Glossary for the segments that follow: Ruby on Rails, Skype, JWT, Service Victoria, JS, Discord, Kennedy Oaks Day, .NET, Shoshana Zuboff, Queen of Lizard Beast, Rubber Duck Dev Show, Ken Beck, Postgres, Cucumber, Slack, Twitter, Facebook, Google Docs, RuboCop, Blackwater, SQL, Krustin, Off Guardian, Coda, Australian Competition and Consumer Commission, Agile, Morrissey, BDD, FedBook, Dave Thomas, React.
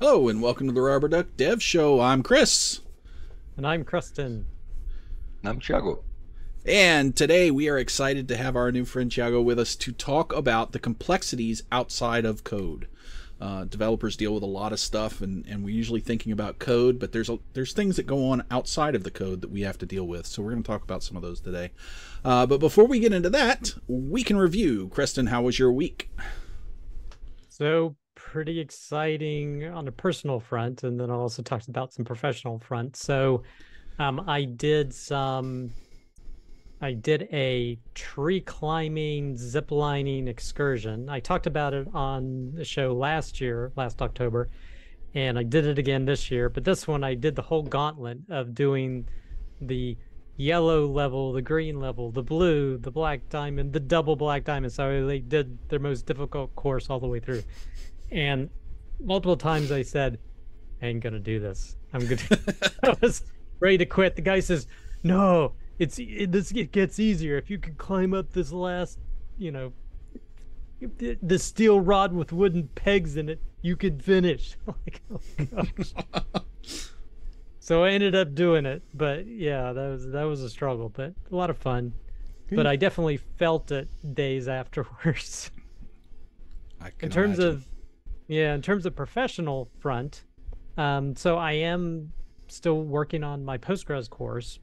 Hello and welcome to the Rubber Duck Dev Show. I'm Chris. And I'm Krustin. And I'm Thiago. And today we are excited to have our new friend Thiago with us to talk about the complexities outside of code. Developers deal with a lot of stuff, and we're usually thinking about code, but there's things that go on outside of the code that we have to deal with. So we're going to talk about some of those today. But before we get into that, we can review. Krustin, how was your week? So pretty exciting on a personal front, and then I also talked about some professional front. So I did a tree climbing, zip lining excursion. I talked about it on the show last October, and I did it again this year. But this one, I did the whole gauntlet of doing the yellow level, the green level, the blue, the black diamond, the double black diamond. So they did their most difficult course all the way through. And multiple times I said, I ain't gonna do this. I'm gonna. I was ready to quit. The guy says, no. It gets easier if you could climb up this last, the steel rod with wooden pegs in it. You could finish. Like, oh gosh. So I ended up doing it, but yeah, that was a struggle, but a lot of fun. Good. But I definitely felt it days afterwards. I can in terms of professional front, so I am still working on my Postgres course.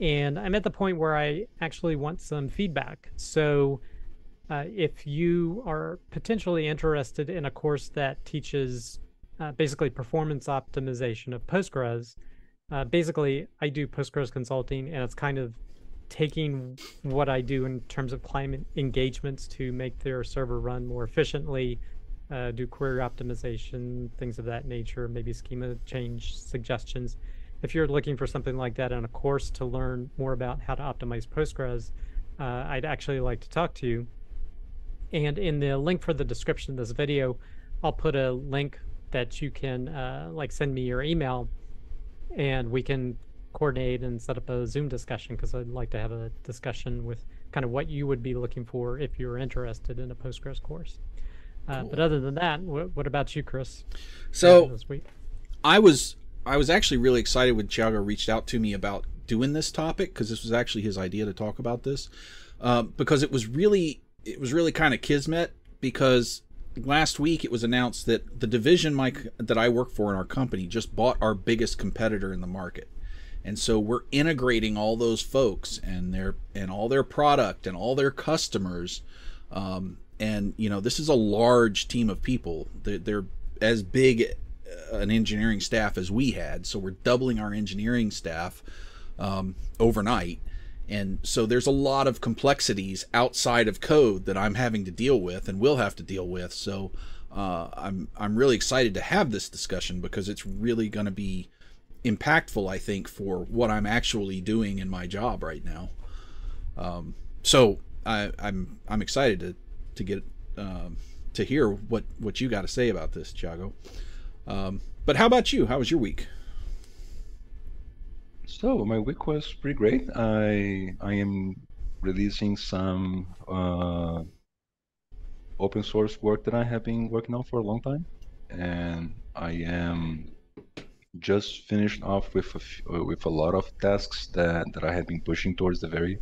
And I'm at the point where I actually want some feedback. So if you are potentially interested in a course that teaches basically performance optimization of Postgres, basically I do Postgres consulting, and it's kind of taking what I do in terms of client engagements to make their server run more efficiently, do query optimization, things of that nature, maybe schema change suggestions. If you're looking for something like that in a course to learn more about how to optimize Postgres, I'd actually like to talk to you. And in the link for the description of this video, I'll put a link that you can send me your email, and we can coordinate and set up a Zoom discussion, because I'd like to have a discussion with kind of what you would be looking for if you're interested in a Postgres course. Cool. But other than that, what about you, Chris? So this week? I was actually really excited when Thiago reached out to me about doing this topic, because this was actually his idea to talk about this, because it was really kind of kismet, because last week it was announced that the division that I work for in our company just bought our biggest competitor in the market. And so we're integrating all those folks and all their product and all their customers. And, this is a large team of people. They're as big an engineering staff as we had, so we're doubling our engineering staff overnight. And so there's a lot of complexities outside of code that I'm having to deal with and will have to deal with. So I'm really excited to have this discussion, because it's really going to be impactful, I think, for what I'm actually doing in my job right now. So I'm excited to get to hear what you got to say about this, Thiago. But how about you? How was your week? So my week was pretty great. I am releasing some open source work that I have been working on for a long time, and I am just finished off with a lot of tasks that I have been pushing towards the very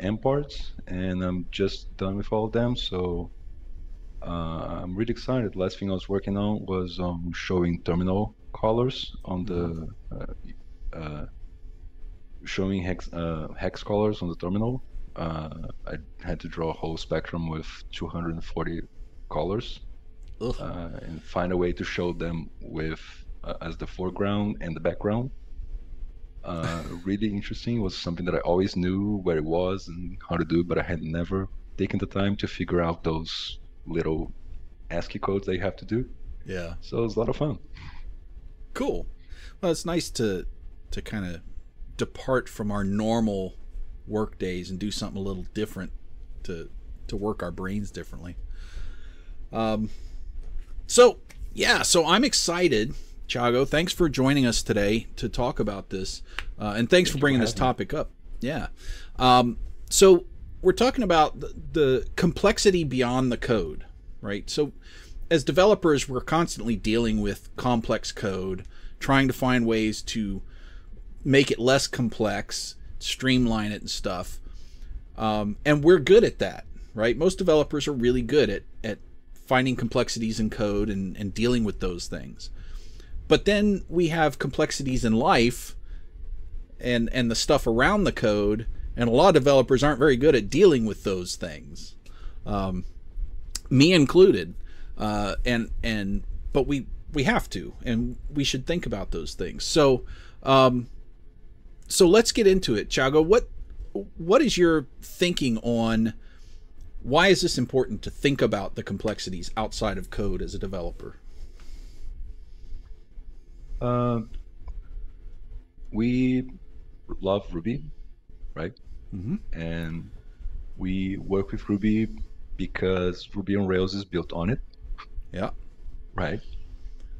end parts, and I'm just done with all of them. So. I'm really excited. Last thing I was working on was showing terminal colors on the showing hex colors on the terminal. I had to draw a whole spectrum with 240 colors and find a way to show them with as the foreground and the background. Really interesting. It was something that I always knew where it was and how to do, but I had never taken the time to figure out those little ASCII codes they have to do. Yeah. So it was a lot of fun. Cool. Well, it's nice to kind of depart from our normal work days and do something a little different to work our brains differently. So I'm excited. Thiago, thanks for joining us today to talk about this. And thanks for bringing this topic up. Yeah. So we're talking about the complexity beyond the code, right? So as developers, we're constantly dealing with complex code, trying to find ways to make it less complex, streamline it and stuff. And we're good at that, right? Most developers are really good at finding complexities in code and dealing with those things. But then we have complexities in life and the stuff around the code, and a lot of developers aren't very good at dealing with those things, me included. But we have to, and we should think about those things. So so let's get into it. Thiago, what is your thinking on why is this important to think about the complexities outside of code as a developer? We love Ruby, right? Mm-hmm. And we work with Ruby because Ruby on Rails is built on it. Yeah. Right.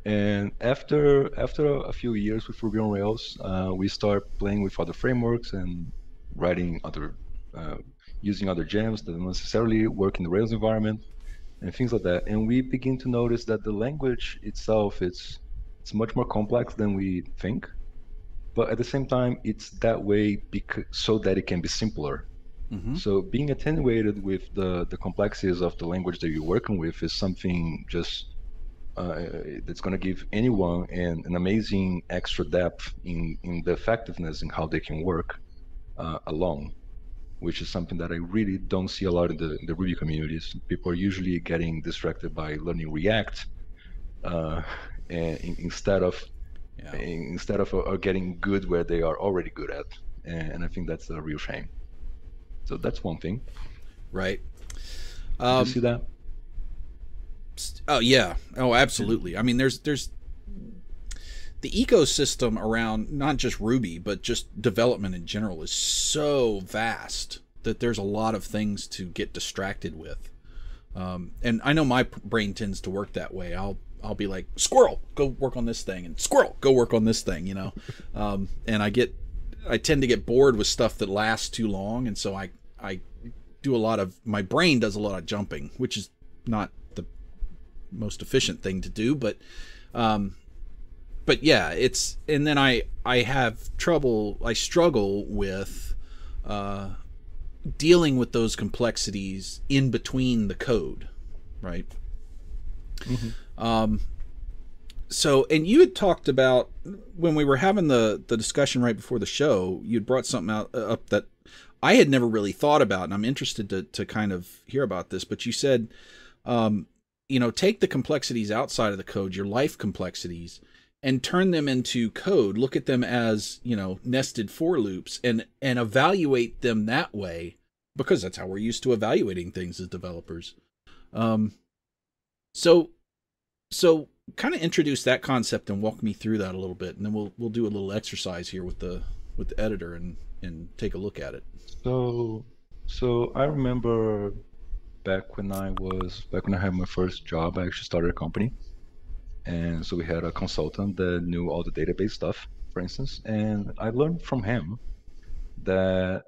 And after a few years with Ruby on Rails, we start playing with other frameworks and writing other, using other gems that don't necessarily work in the Rails environment and things like that. And we begin to notice that the language itself, it's much more complex than we think. But at the same time, it's that way because, so that it can be simpler. Mm-hmm. So being attenuated with the complexities of the language that you're working with is something just that's going to give anyone an amazing extra depth in the effectiveness and how they can work along, which is something that I really don't see a lot in the Ruby communities. People are usually getting distracted by learning React instead of getting good where they are already good at, and I think that's a real shame. So that's one thing, right? Did you see that? Oh yeah, oh absolutely. I mean, there's the ecosystem around not just Ruby but just development in general is so vast that there's a lot of things to get distracted with, and I know my brain tends to work that way. I'll be like, squirrel, go work on this thing, and squirrel, go work on this thing, you know. And I tend to get bored with stuff that lasts too long, and so I do a lot of, my brain does a lot of jumping, which is not the most efficient thing to do, but yeah, it's, and then I have trouble, I struggle with dealing with those complexities in between the code, right? Mm-hmm. So, and you had talked about when we were having the discussion right before the show, you'd brought something up that I had never really thought about, and I'm interested to kind of hear about this, but you said, you know, take the complexities outside of the code, your life complexities, and turn them into code. Look at them as, you know, nested for loops and evaluate them that way, because that's how we're used to evaluating things as developers. So kind of introduce that concept and walk me through that a little bit, and then we'll do a little exercise here with the editor and take a look at it. So I remember back when I had my first job, I actually started a company, and so we had a consultant that knew all the database stuff, for instance, and I learned from him that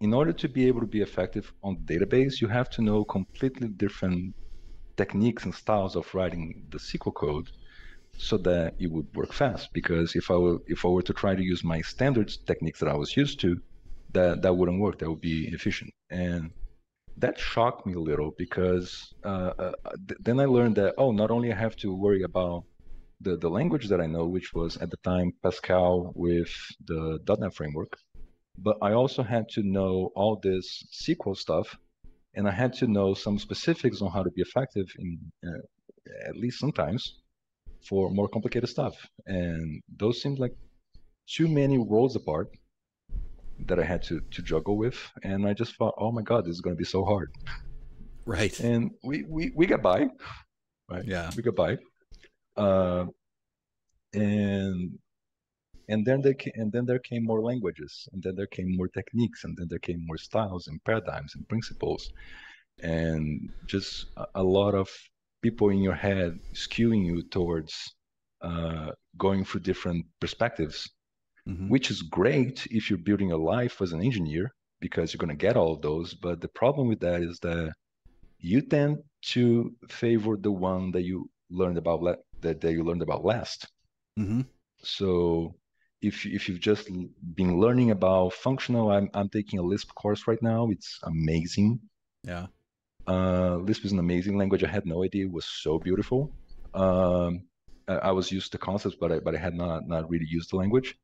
in order to be able to be effective on the database, you have to know completely different techniques and styles of writing the SQL code so that it would work fast. Because if I were to try to use my standard techniques that I was used to, that wouldn't work. That would be inefficient. And that shocked me a little, because then I learned that, oh, not only I have to worry about the language that I know, which was at the time Pascal with the .NET framework, but I also had to know all this SQL stuff. And I had to know some specifics on how to be effective in, at least sometimes, for more complicated stuff. And those seemed like too many worlds apart that I had to juggle with. And I just thought, oh my God, this is going to be so hard. Right. And we got by, right? Yeah. We got by. And then there came more languages, and then there came more techniques, and then there came more styles and paradigms and principles, and just a lot of people in your head skewing you towards going through different perspectives, mm-hmm. which is great if you're building a life as an engineer, because you're going to get all of those. But the problem with that is that you tend to favor the one that you learned about last. Mm-hmm. So if you've just been learning about functional, I'm taking a Lisp course right now. It's amazing. Yeah. Lisp is an amazing language. I had no idea it was so beautiful. I was used to concepts, but I had not really used the language.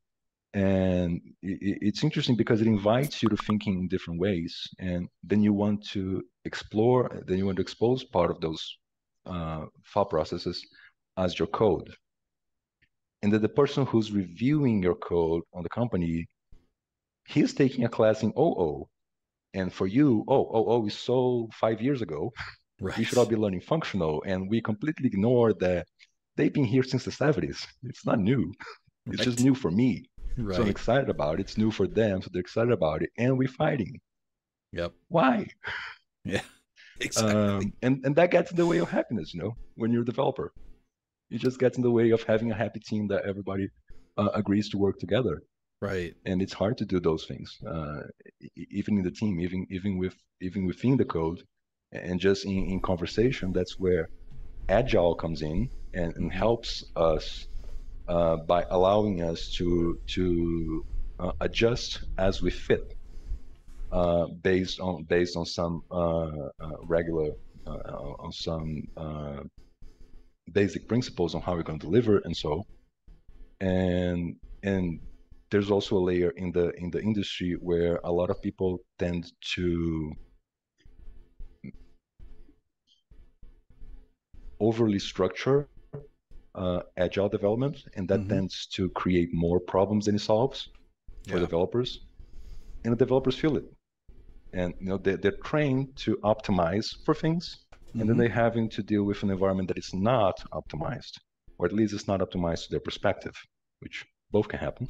And it's interesting because it invites you to thinking in different ways, and then you want to explore, then you want to expose part of those thought processes as your code. And that the person who's reviewing your code on the company, he's taking a class in OO. And for you, OO is so 5 years ago. Right. We should all be learning functional. And we completely ignore that they've been here since the 70s. It's not new. It's right. Just new for me. Right. So I'm excited about it. It's new for them. So they're excited about it. And we're fighting. Yep. Why? Yeah, exactly. And that gets in the way of happiness, you know, when you're a developer. It just gets in the way of having a happy team that everybody agrees to work together. Right. And it's hard to do those things, even in the team, even within the code, and just in conversation. That's where Agile comes in and helps us by allowing us to adjust as we fit, based on some regular on some basic principles on how we're going to deliver, and so and there's also a layer in the industry where a lot of people tend to overly structure agile development, and that tends to create more problems than it solves for developers, and the developers feel it, and you know they're trained to optimize for things. And then they're having to deal with an environment that is not optimized, or at least it's not optimized to their perspective, which both can happen.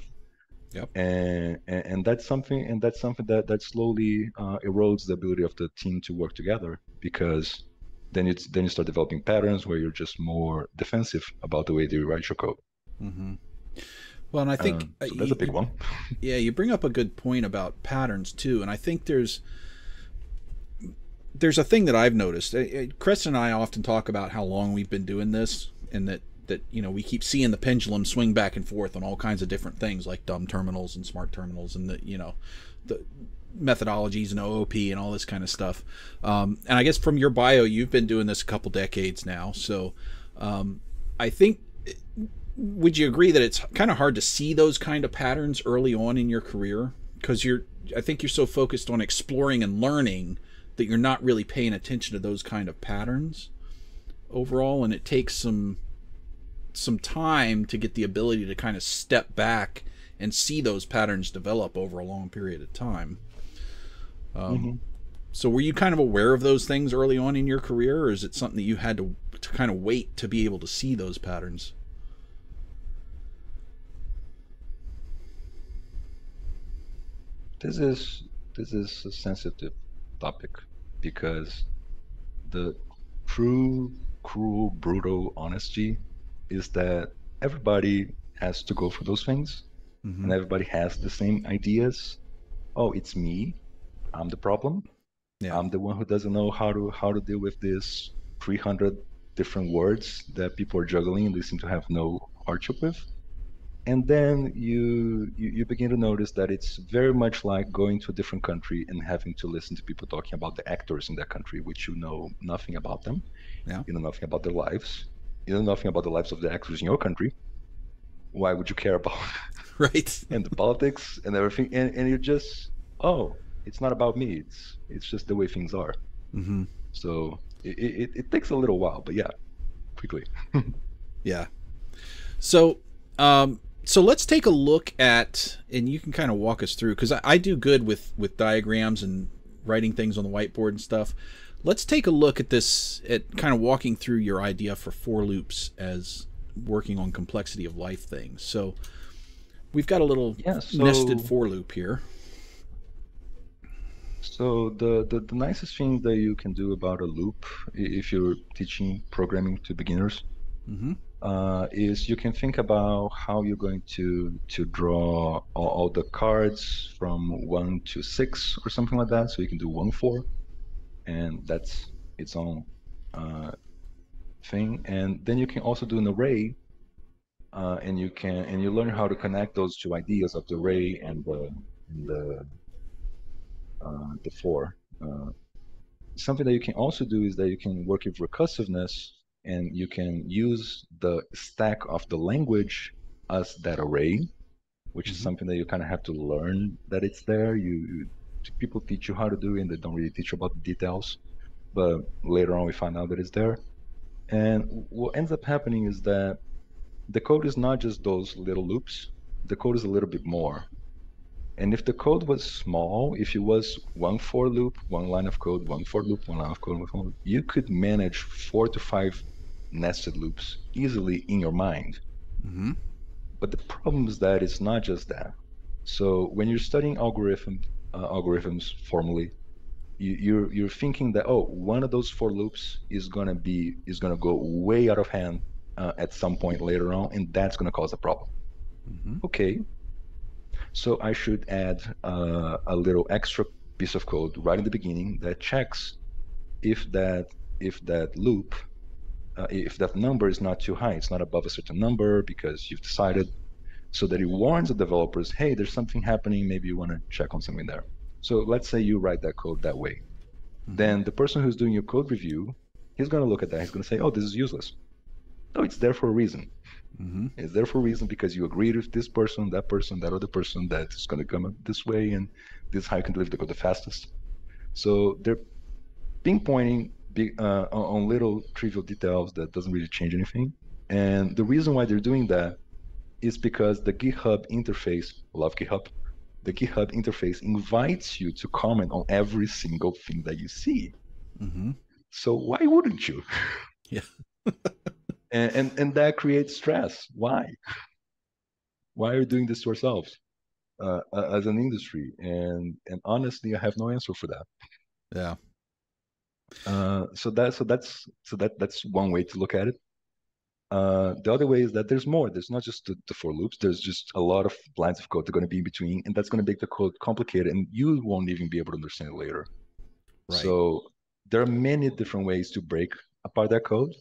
Yep. And that's something that slowly erodes the ability of the team to work together, because then you start developing patterns where you're just more defensive about the way they write your code. Mm-hmm. Well, and I think so that's a big one. Yeah, you bring up a good point about patterns too, and I think there's a thing that I've noticed. Chris and I often talk about how long we've been doing this, and that you know, we keep seeing the pendulum swing back and forth on all kinds of different things, like dumb terminals and smart terminals, and the, you know, the methodologies and OOP and all this kind of stuff. And I guess from your bio, you've been doing this a couple decades now. So I think, would you agree that it's kind of hard to see those kind of patterns early on in your career? Because I think you're so focused on exploring and learning that you're not really paying attention to those kind of patterns overall, and it takes some time to get the ability to kind of step back and see those patterns develop over a long period of time. So were you kind of aware of those things early on in your career, or is it something that you had to kind of wait to be able to see those patterns? This is a sensitive topic, because the true, cruel, brutal honesty is that everybody has to go through those things, and everybody has the same ideas. Oh, it's me. I'm the problem. Yeah. I'm the one who doesn't know how to deal with this 300 different words that people are juggling and they seem to have no hardship with. And then you begin to notice that it's very much like going to a different country and having to listen to people talking about the actors in that country, which you know nothing about them. Yeah. You know nothing about their lives. You know nothing about the lives of the actors in your country. Why would you care about it? Right. And the politics and everything. And you're just, oh, it's not about me. It's just the way things are. Mm-hmm. So it takes a little while, but yeah, quickly. Yeah. So let's take a look at, and you can kind of walk us through, because I do good with diagrams and writing things on the whiteboard and stuff. Let's take a look at this, at kind of walking through your idea for for loops as working on complexity of life things. So we've got a little nested for loop here. So the nicest thing that you can do about a loop, if you're teaching programming to beginners, is you can think about how you're going to draw all the cards from 1 to 6 or something like that. So you can do 1, 4, and that's its own thing. And then you can also do an array, and you learn how to connect those two ideas of the array and the for. Something that you can also do is that you can work with recursiveness, and you can use the stack of the language as that array, which is something that you kind of have to learn that it's there. People teach you how to do it, and they don't really teach you about the details, but later on we find out that it's there. And what ends up happening is that the code is not just those little loops. The code is a little bit more. And if the code was small, if it was one for loop, one line of code, one for loop, one line of code, one for loop, you could manage 4 to 5 nested loops easily in your mind. Mm-hmm. But the problem is that it's not just that. So when you're studying algorithms formally, you're thinking that, oh, one of those for loops is gonna go way out of hand at some point later on, and that's gonna cause a problem. Mm-hmm. Okay. So I should add a little extra piece of code right in the beginning that checks if that loop, if that number is not too high, it's not above a certain number because you've decided, so that it warns the developers, hey, there's something happening, maybe you want to check on something there. So let's say you write that code that way. Mm-hmm. Then the person who's doing your code review, he's going to look at that, he's going to say, oh, this is useless. No, it's there for a reason. Mm-hmm. It's there for a reason because you agreed with this person, that other person, that is going to come up this way, and this is how you can deliver the code the fastest. So they're pinpointing on little trivial details that doesn't really change anything. And the reason why they're doing that is because the GitHub interface, love GitHub, the GitHub interface invites you to comment on every single thing that you see. Mm-hmm. So why wouldn't you? Yeah. And that creates stress. Why? Why are we doing this to ourselves as an industry? And honestly, I have no answer for that. Yeah. So that's one way to look at it. The other way is that there's more. There's not just the for loops. There's just a lot of lines of code that are going to be in between, and that's going to make the code complicated, and you won't even be able to understand it later. Right. So there are many different ways to break apart that code.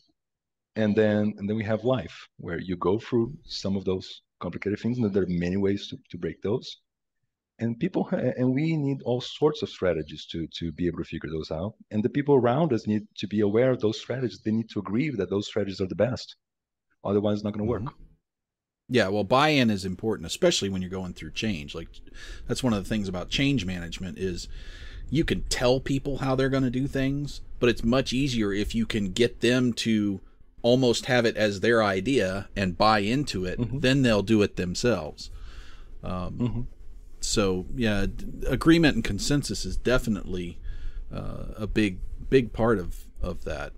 And then we have life, where you go through some of those complicated things, and there are many ways to break those. And people, and we need all sorts of strategies to be able to figure those out. And the people around us need to be aware of those strategies. They need to agree that those strategies are the best. Otherwise, it's not going to work. Mm-hmm. Yeah, well, buy-in is important, especially when you're going through change. Like, that's one of the things about change management is you can tell people how they're going to do things, but it's much easier if you can get them to almost have it as their idea and buy into it, mm-hmm. then they'll do it themselves. Mm-hmm. So yeah, agreement and consensus is definitely a big part of that.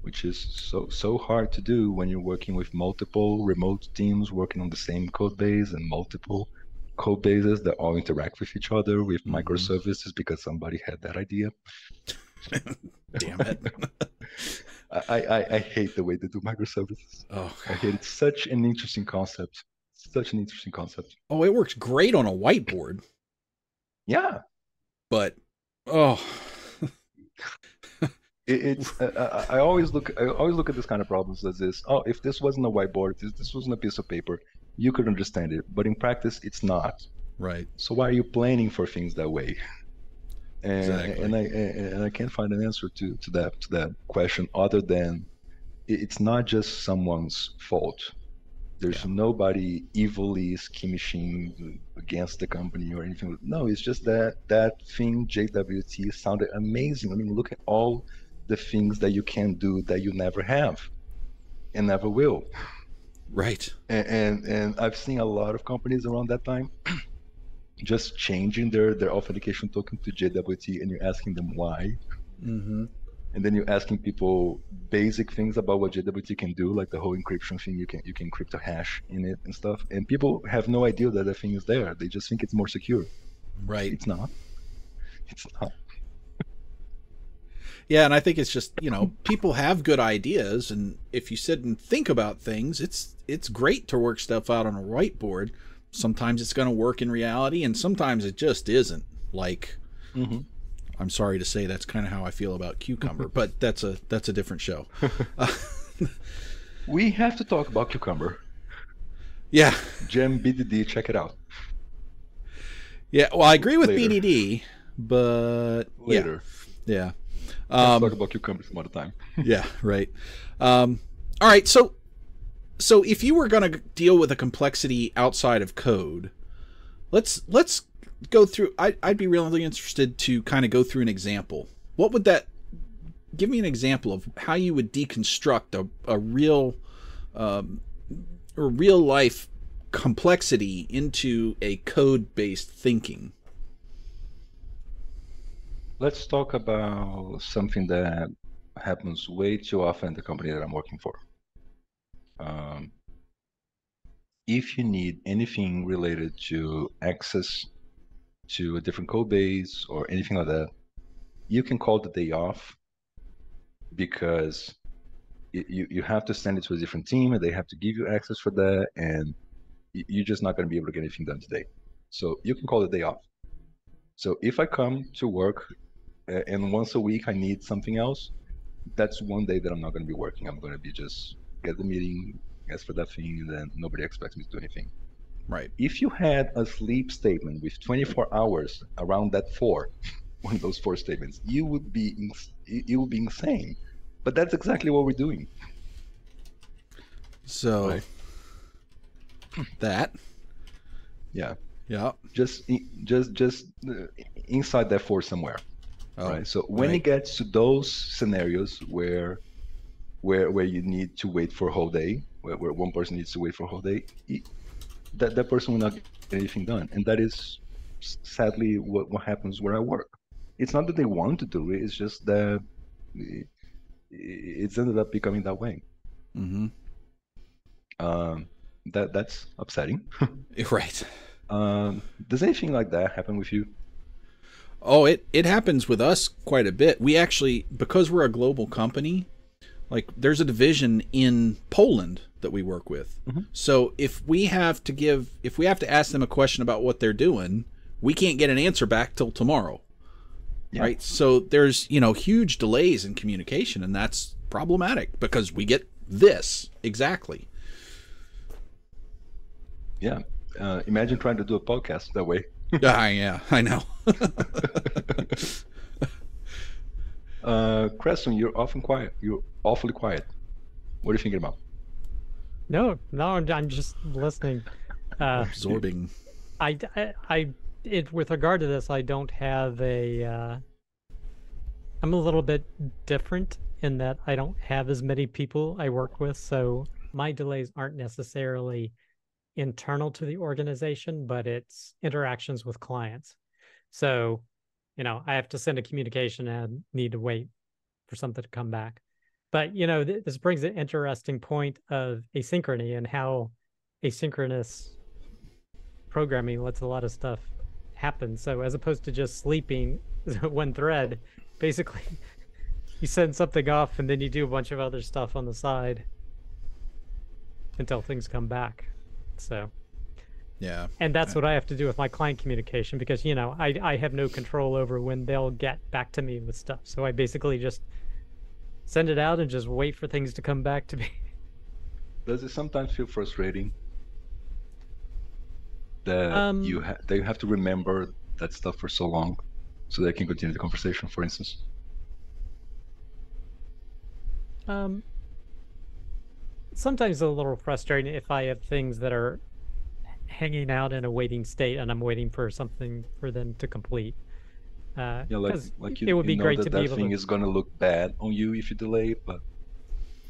Which is so hard to do when you're working with multiple remote teams working on the same code base and multiple code bases that all interact with each other with mm-hmm. microservices because somebody had that idea. Damn it. I hate the way they do microservices. Oh, God. I hate it. It's such an interesting concept. Oh, it works great on a whiteboard. Yeah. But, oh. I always look at this kind of problems as this. Oh, if this wasn't a whiteboard, if this wasn't a piece of paper, you could understand it. But in practice, it's not. Right. So why are you planning for things that way? And, exactly. and I can't find an answer to that question other than it's not just someone's fault. There's nobody evilly schemishing against the company or anything. No, it's just that thing, JWT, sounded amazing. I mean, look at all the things that you can do that you never have and never will. Right. And I've seen a lot of companies around that time just changing their authentication token to JWT, and you're asking them why. Mm-hmm. And then you're asking people basic things about what JWT can do, like the whole encryption thing. You can encrypt a hash in it and stuff. And people have no idea that the thing is there. They just think it's more secure. Right. It's not. It's not. Yeah, and I think it's just, you know, people have good ideas, and if you sit and think about things, it's great to work stuff out on a whiteboard. Sometimes it's going to work in reality, and sometimes it just isn't. Like, mm-hmm. I'm sorry to say that's kind of how I feel about Cucumber, but that's a different show. We have to talk about Cucumber. Yeah. Gem BDD, check it out. Yeah, well, I agree with later. BDD, but later. Yeah. Let's talk about Cucumber some other time. Yeah, right. All right, so if you were going to deal with a complexity outside of code, let's go through. I'd be really interested to kind of go through an example. What would that give me an example of how you would deconstruct a real life complexity into a code-based thinking? Let's talk about something that happens way too often in the company that I'm working for. If you need anything related to access to a different code base or anything like that, you can call the day off, because you have to send it to a different team and they have to give you access for that, and you're just not going to be able to get anything done today. So you can call the day off. So if I come to work and once a week I need something else, that's one day that I'm not going to be working. I'm going to be just get the meeting, ask for that thing, and then nobody expects me to do anything. Right. If you had a sleep statement with 24 hours around that four, one of those four statements, you would be insane. But that's exactly what we're doing. So right. That. Yeah. Yeah. Just inside that four somewhere. Oh, right. So when right. it gets to those scenarios where you need to wait for a whole day, where one person needs to wait for a whole day, that person will not get anything done. And that is sadly what happens where I work. It's not that they want to do it, it's just that it's ended up becoming that way. Mm-hmm. That's upsetting. Right. Does anything like that happen with you? Oh, it happens with us quite a bit. We actually, because we're a global company, like there's a division in Poland that we work with. Mm-hmm. So if we have to ask them a question about what they're doing, we can't get an answer back till tomorrow. Yeah. Right. So there's, huge delays in communication, and that's problematic because we get this exactly. Yeah. Imagine trying to do a podcast that way. Yeah, I know. Creston, you're often quiet. You're awfully quiet. What are you thinking about? No, I'm just listening. Absorbing. With regard to this, I don't have a. I'm a little bit different in that I don't have as many people I work with, so my delays aren't necessarily internal to the organization, but it's interactions with clients. So, I have to send a communication and need to wait for something to come back. But, this brings an interesting point of asynchrony and how asynchronous programming lets a lot of stuff happen. So as opposed to just sleeping one thread, basically you send something off and then you do a bunch of other stuff on the side until things come back. So yeah, and that's what I have to do with my client communication, because I have no control over when they'll get back to me with stuff, so I basically just send it out and just wait for things to come back to me. Does it sometimes feel frustrating that you have to remember that stuff for so long so they can continue the conversation, for instance? Sometimes a little frustrating if I have things that are hanging out in a waiting state and I'm waiting for something for them to complete. Yeah, like it would be great to be able to. That thing is going to look bad on you if you delay, but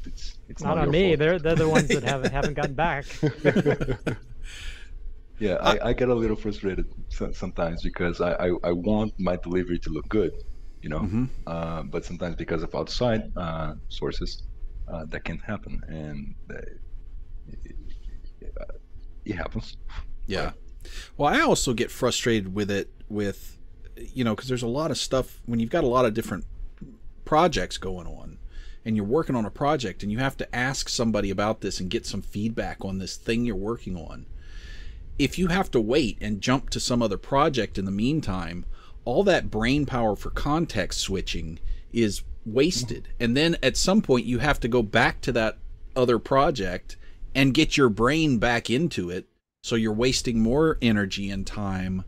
it's not on me. They're the ones that haven't gotten back. Yeah, I get a little frustrated sometimes because I want my delivery to look good, Mm-hmm. But sometimes because of outside sources. That can happen, and it happens. Yeah. Well, I also get frustrated with it because there's a lot of stuff when you've got a lot of different projects going on and you're working on a project and you have to ask somebody about this and get some feedback on this thing you're working on. If you have to wait and jump to some other project in the meantime, all that brain power for context switching is wasted. And then at some point you have to go back to that other project and get your brain back into it. So you're wasting more energy and time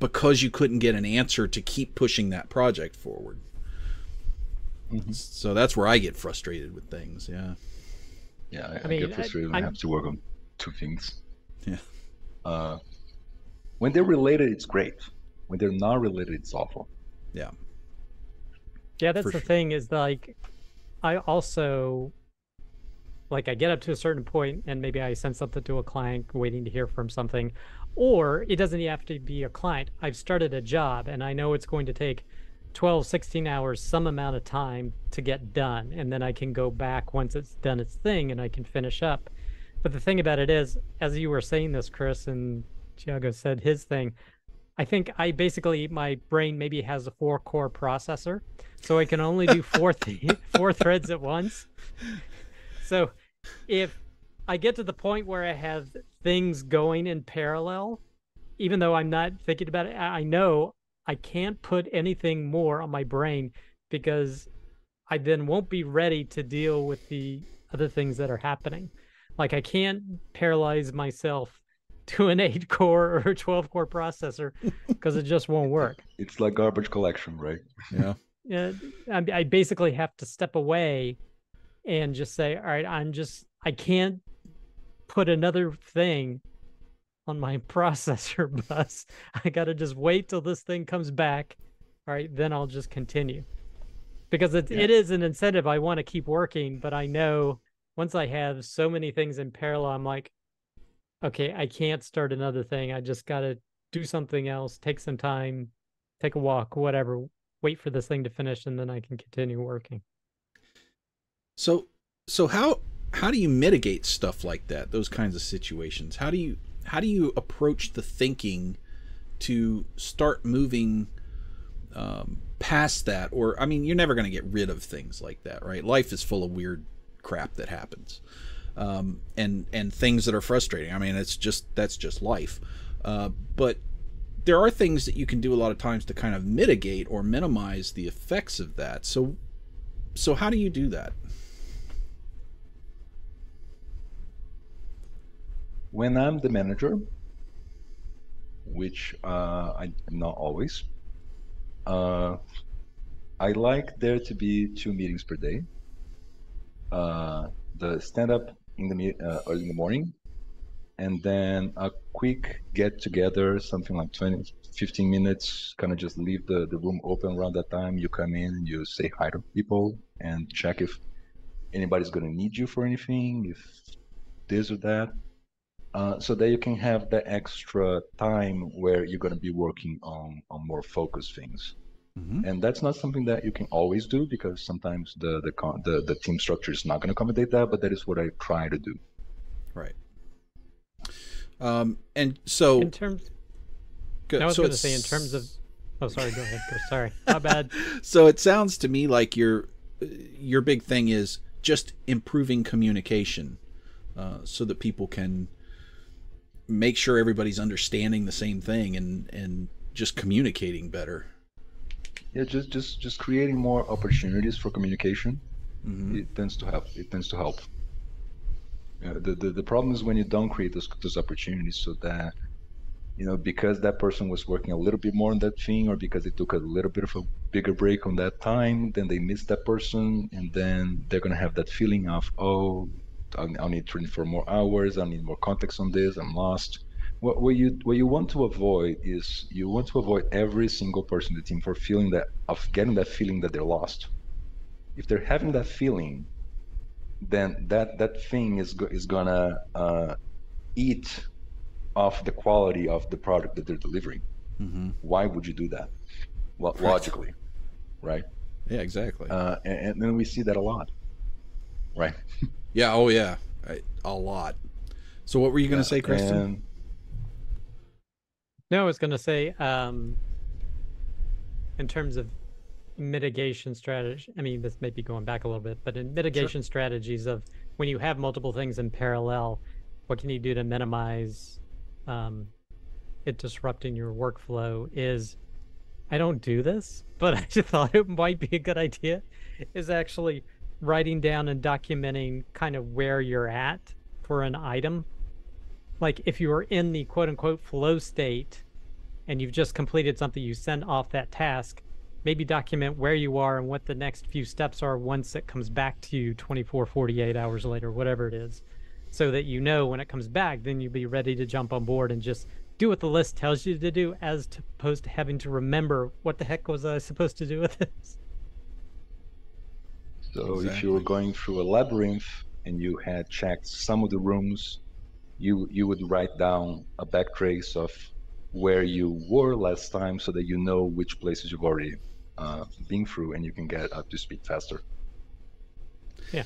because you couldn't get an answer to keep pushing that project forward. Mm-hmm. So that's where I get frustrated with things. Yeah. Yeah, I mean, get frustrated when I have to work on two things. Yeah. When they're related, it's great. When they're not related, it's awful. Yeah. Yeah, that's the thing is, like, I also, like, I get up to a certain point and maybe I send something to a client waiting to hear from something, or it doesn't have to be a client. I've started a job and I know it's going to take 12, 16 hours, some amount of time to get done. And then I can go back once it's done its thing and I can finish up. But the thing about it is, as you were saying this, Chris, and Thiago said his thing, I think I basically, my brain maybe has a 4-core processor, so I can only do four threads at once. So if I get to the point where I have things going in parallel, even though I'm not thinking about it, I know I can't put anything more on my brain because I then won't be ready to deal with the other things that are happening. Like, I can't paralyze myself to an 8-core or 12-core processor because it just won't work. It's like garbage collection, right? Yeah. Yeah. I basically have to step away and just say, all right, I can't put another thing on my processor bus. I got to just wait till this thing comes back. All right, then I'll just continue. Because it is an incentive. I want to keep working, but I know once I have so many things in parallel, I'm like, okay, I can't start another thing. I just got to do something else, take some time, take a walk, whatever, wait for this thing to finish, and then I can continue working. So how do you mitigate stuff like that, those kinds of situations? How do you approach the thinking to start moving past that? Or, I mean, you're never going to get rid of things like that, right? Life is full of weird crap that happens. And things that are frustrating. I mean, that's just life. But there are things that you can do a lot of times to kind of mitigate or minimize the effects of that. So how do you do that? When I'm the manager, which I'm not always, I like there to be 2 meetings per day. The stand-up in the early in the morning, and then a quick get-together, something like 20-15 minutes, kind of just leave the room open around that time. You come in, you say hi to people, and check if anybody's going to need you for anything, if this or that, so that you can have that extra time where you're going to be working on more focused things. Mm-hmm. And that's not something that you can always do because sometimes the team structure is not going to accommodate that, but that is what I try to do. Right. And so in terms, I was going to say in terms of, oh, sorry, go ahead. Sorry, my bad. So it sounds to me like your big thing is just improving communication, so that people can make sure everybody's understanding the same thing and just communicating better. Yeah, just creating more opportunities for communication. Mm-hmm. It tends to help. The problem is when you don't create those opportunities, so that, you know, because that person was working a little bit more on that thing, or because they took a little bit of a bigger break on that time, then they missed that person, and then they're gonna have that feeling of, oh, I'll need to train for more hours. I need more context on this. I'm lost. What you want to avoid is you want to avoid every single person in the team getting that feeling that they're lost. If they're having that feeling, then that thing is gonna eat off the quality of the product that they're delivering. Mm-hmm. Why would you do that? Well, logically, right? Yeah, exactly. And then we see that a lot, right? Yeah. Oh, yeah. A lot. So what were you gonna say, Kristen? No, I was going to say, in terms of mitigation strategy, I mean, this may be going back a little bit, but in mitigation strategies of when you have multiple things in parallel, what can you do to minimize it disrupting your workflow is I don't do this, but I just thought it might be a good idea, is actually writing down and documenting kind of where you're at for an item. Like if you are in the quote unquote flow state and you've just completed something, you send off that task, maybe document where you are and what the next few steps are once it comes back to you 24, 48 hours later, whatever it is, so that you know when it comes back, then you'll be ready to jump on board and just do what the list tells you to do, as opposed to having to remember what the heck was I supposed to do with this. So exactly. If you were going through a labyrinth and you had checked some of the rooms, you would write down a backtrace of where you were last time so that you know which places you've already been through and you can get up to speed faster. Yeah.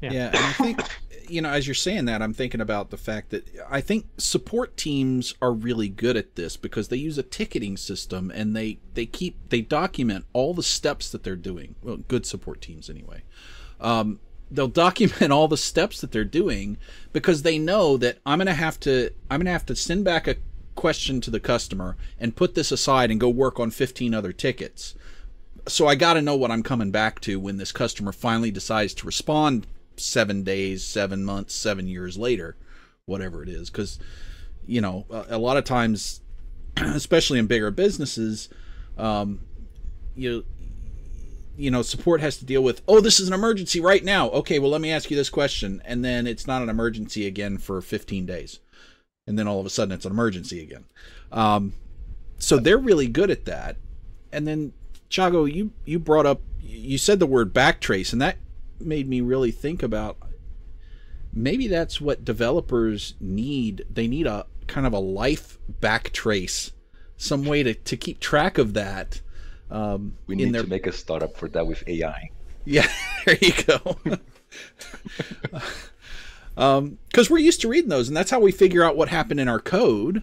Yeah. Yeah, and I think, you know, as you're saying that, I'm thinking about the fact that I think support teams are really good at this because they use a ticketing system and they document all the steps that they're doing. Well, good support teams anyway. They'll document all the steps that they're doing because they know that I'm gonna have to send back a question to the customer and put this aside and go work on 15 other tickets. So I got to know what I'm coming back to when this customer finally decides to respond 7 days, 7 months, 7 years later, whatever it is. Because, you know, a lot of times, especially in bigger businesses, you know, support has to deal with, oh, this is an emergency right now. Okay, well, let me ask you this question. And then it's not an emergency again for 15 days. And then all of a sudden it's an emergency again. So they're really good at that. And then, Thiago, you brought up, you said the word backtrace, and that made me really think about maybe that's what developers need. They need a kind of a life backtrace, some way to keep track of that. We need to make a startup for that with AI. Yeah, there you go. Because we're used to reading those, and that's how we figure out what happened in our code.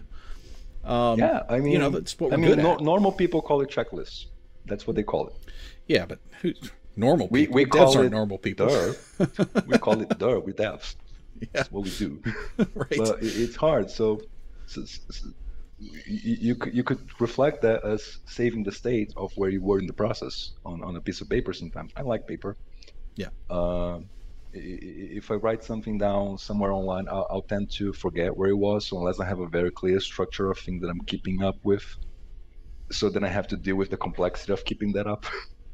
Yeah, I mean, you know, that's what we're good at. Normal people call it checklists. That's what they call it. Yeah, but who's normal people? We call it normal people. We call it DIR with devs. Yeah. That's what we do. Right. But it's hard. So you could reflect that as saving the state of where you were in the process on a piece of paper sometimes. I like paper. Yeah. If I write something down somewhere online, I'll tend to forget where it was, so unless I have a very clear structure of things that I'm keeping up with. So then I have to deal with the complexity of keeping that up.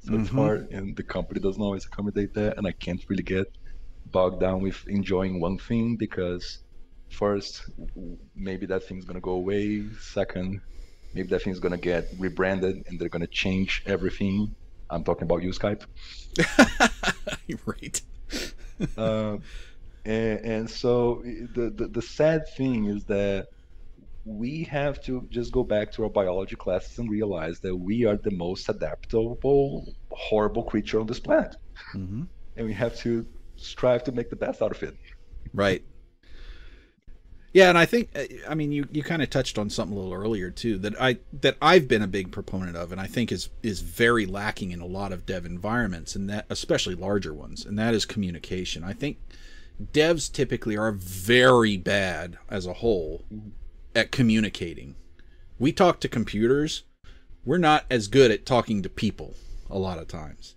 So it's hard, and the company doesn't always accommodate that, and I can't really get bogged down with enjoying one thing because first, maybe that thing's gonna go away. Second, maybe that thing's gonna get rebranded and they're gonna change everything. I'm talking about you, Skype. Right. And so the sad thing is that we have to just go back to our biology classes and realize that we are the most adaptable, horrible creature on this planet. Mm-hmm. And we have to strive to make the best out of it. Right. Yeah, and I think, I mean, you kind of touched on something a little earlier, too, that I've been a big proponent of, and I think is very lacking in a lot of dev environments, and that especially larger ones, and that is communication. I think devs typically are very bad as a whole at communicating. We talk to computers. We're not as good at talking to people a lot of times.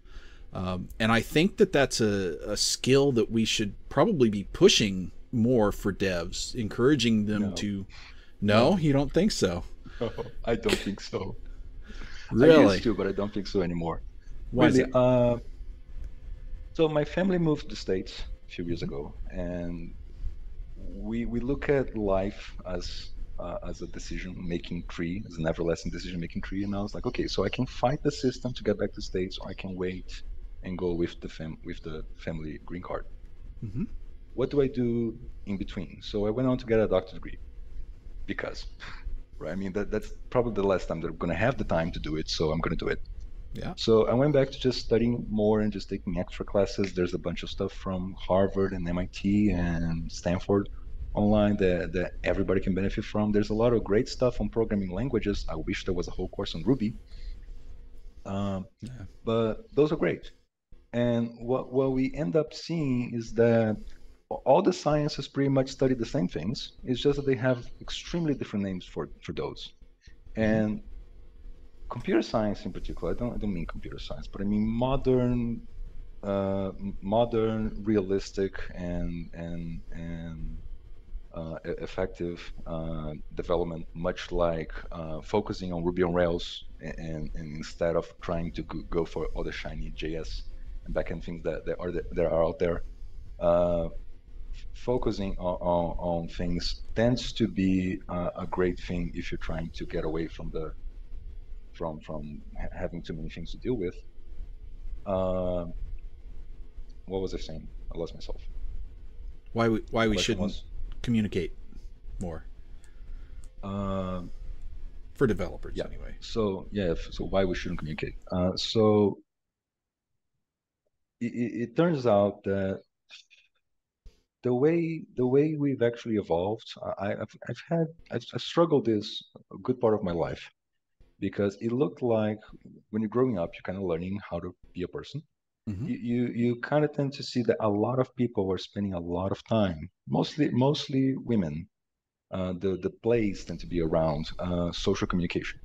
And I think that that's a skill that we should probably be pushing more for devs, encouraging them to... No, you don't think so? No, I don't think so. Really? I used to, but I don't think so anymore. Why really, is it? So my family moved to the States a few years ago, and we look at life as a decision-making tree, as an everlasting decision-making tree, and I was like, okay, so I can fight the system to get back to the States, or I can wait and go with the family green card. Mm-hmm. What do I do in between? So I went on to get a doctorate degree, because, right? I mean, that's probably the last time that I'm going to have the time to do it, so I'm going to do it. Yeah. So I went back to just studying more and just taking extra classes. There's a bunch of stuff from Harvard and MIT and Stanford online that everybody can benefit from. There's a lot of great stuff on programming languages. I wish there was a whole course on Ruby. But those are great. And what we end up seeing is that all the sciences pretty much study the same things. It's just that they have extremely different names for those. And computer science in particular, I don't mean computer science, but I mean modern, realistic, and effective development, much like focusing on Ruby on Rails, and instead of trying to go for all the shiny JS and backend things that are out there, focusing on things tends to be a great thing if you're trying to get away from from having too many things to deal with. What was I saying? I lost myself. Why we shouldn't communicate more for developers, yeah. Anyway. So yeah, so why we shouldn't communicate? So it turns out that the way we've actually evolved, I've struggled this a good part of my life. Because it looked like when you're growing up, you're kind of learning how to be a person. Mm-hmm. You kind of tend to see that a lot of people are spending a lot of time, mostly women. The plays tend to be around social communication.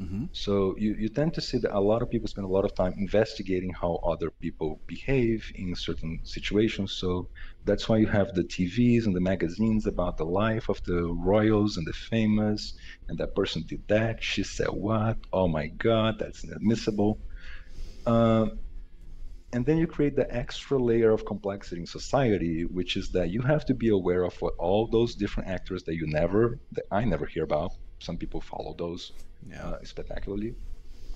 Mm-hmm. So you tend to see that a lot of people spend a lot of time investigating how other people behave in certain situations. So that's why you have the TVs and the magazines about the life of the royals and the famous, and that person did that, she said what, oh my god, that's inadmissible. And then you create the extra layer of complexity in society, which is that you have to be aware of what all those different actors that I never hear about. Some people follow those spectacularly,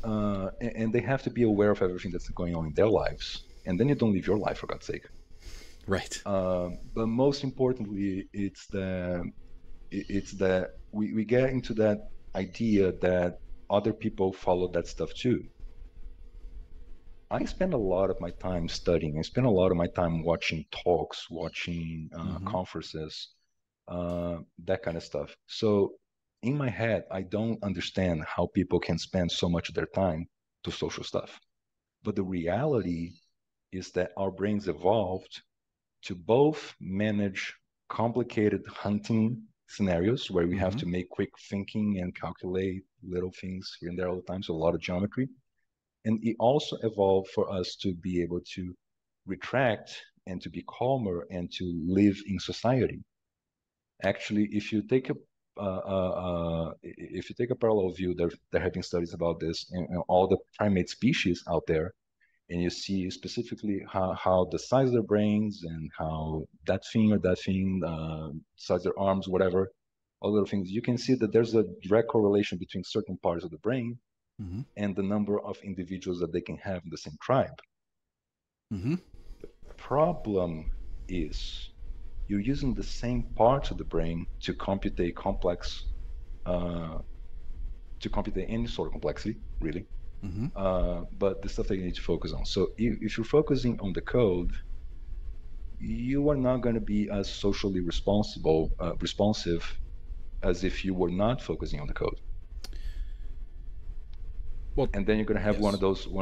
and they have to be aware of everything that's going on in their lives. And then you don't live your life, for God's sake. Right. But most importantly, it's that we get into that idea that other people follow that stuff too. I spend a lot of my time studying. I spend a lot of my time watching talks, watching conferences, that kind of stuff. So in my head, I don't understand how people can spend so much of their time to social stuff. But the reality is that our brains evolved to both manage complicated hunting scenarios where we have to make quick thinking and calculate little things here and there all the time, so a lot of geometry. And it also evolved for us to be able to retract and to be calmer and to live in society. Actually, if you take a parallel view, there have been studies about this in all the primate species out there, and you see specifically how the size of their brains and how that thing, size of their arms, whatever, all little things, you can see that there's a direct correlation between certain parts of the brain and the number of individuals that they can have in the same tribe. The problem is you're using the same parts of the brain to compute a complex, to compute any sort of complexity, really. But the stuff that you need to focus on. So if you're focusing on the code, you are not going to be as socially responsive as if you were not focusing on the code. Well, and then you're going to have one of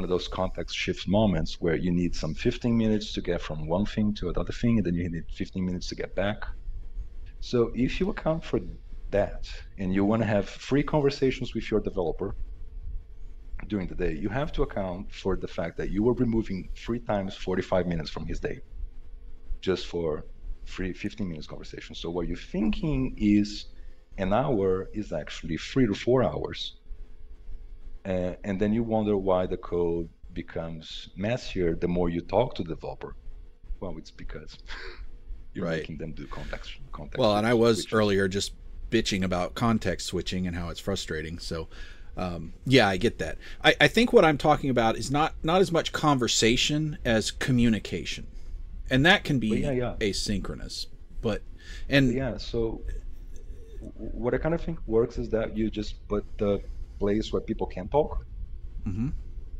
those context shift moments where you need some 15 minutes to get from one thing to another thing, and then you need 15 minutes to get back. So if you account for that, and you want to have free conversations with your developer during the day, you have to account for the fact that you are removing 3 times 45 minutes from his day just for free 15 minutes conversation. So what you're thinking is an hour is actually 3 to 4 hours. And then you wonder why the code becomes messier the more you talk to the developer. Well, it's because you're making them do context. Well, and I was earlier just bitching about context switching and how it's frustrating. So, yeah, I get that. I think what I'm talking about is not as much conversation as communication, and that can be asynchronous. So what I kind of think works is that you just put the place where people can talk,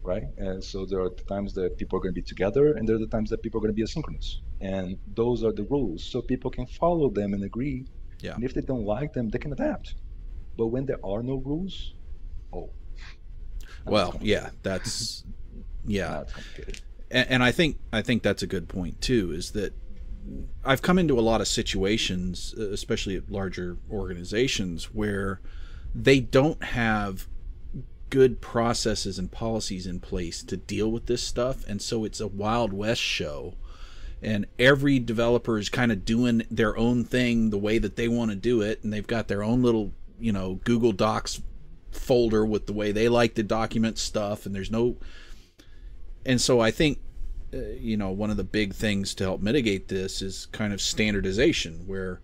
right? And so there are the times that people are going to be together, and there are the times that people are going to be asynchronous, and those are the rules, so people can follow them and agree. Yeah. And if they don't like them, they can adapt. But when there are no rules, that's complicated. And I think that's a good point too. Is that I've come into a lot of situations, especially at larger organizations, where they don't have good processes and policies in place to deal with this stuff. And so it's a Wild West show, and every developer is kind of doing their own thing the way that they want to do it. And they've got their own little, you know, Google Docs folder with the way they like to document stuff. And there's no, and so I think, you know, one of the big things to help mitigate this is kind of standardization, where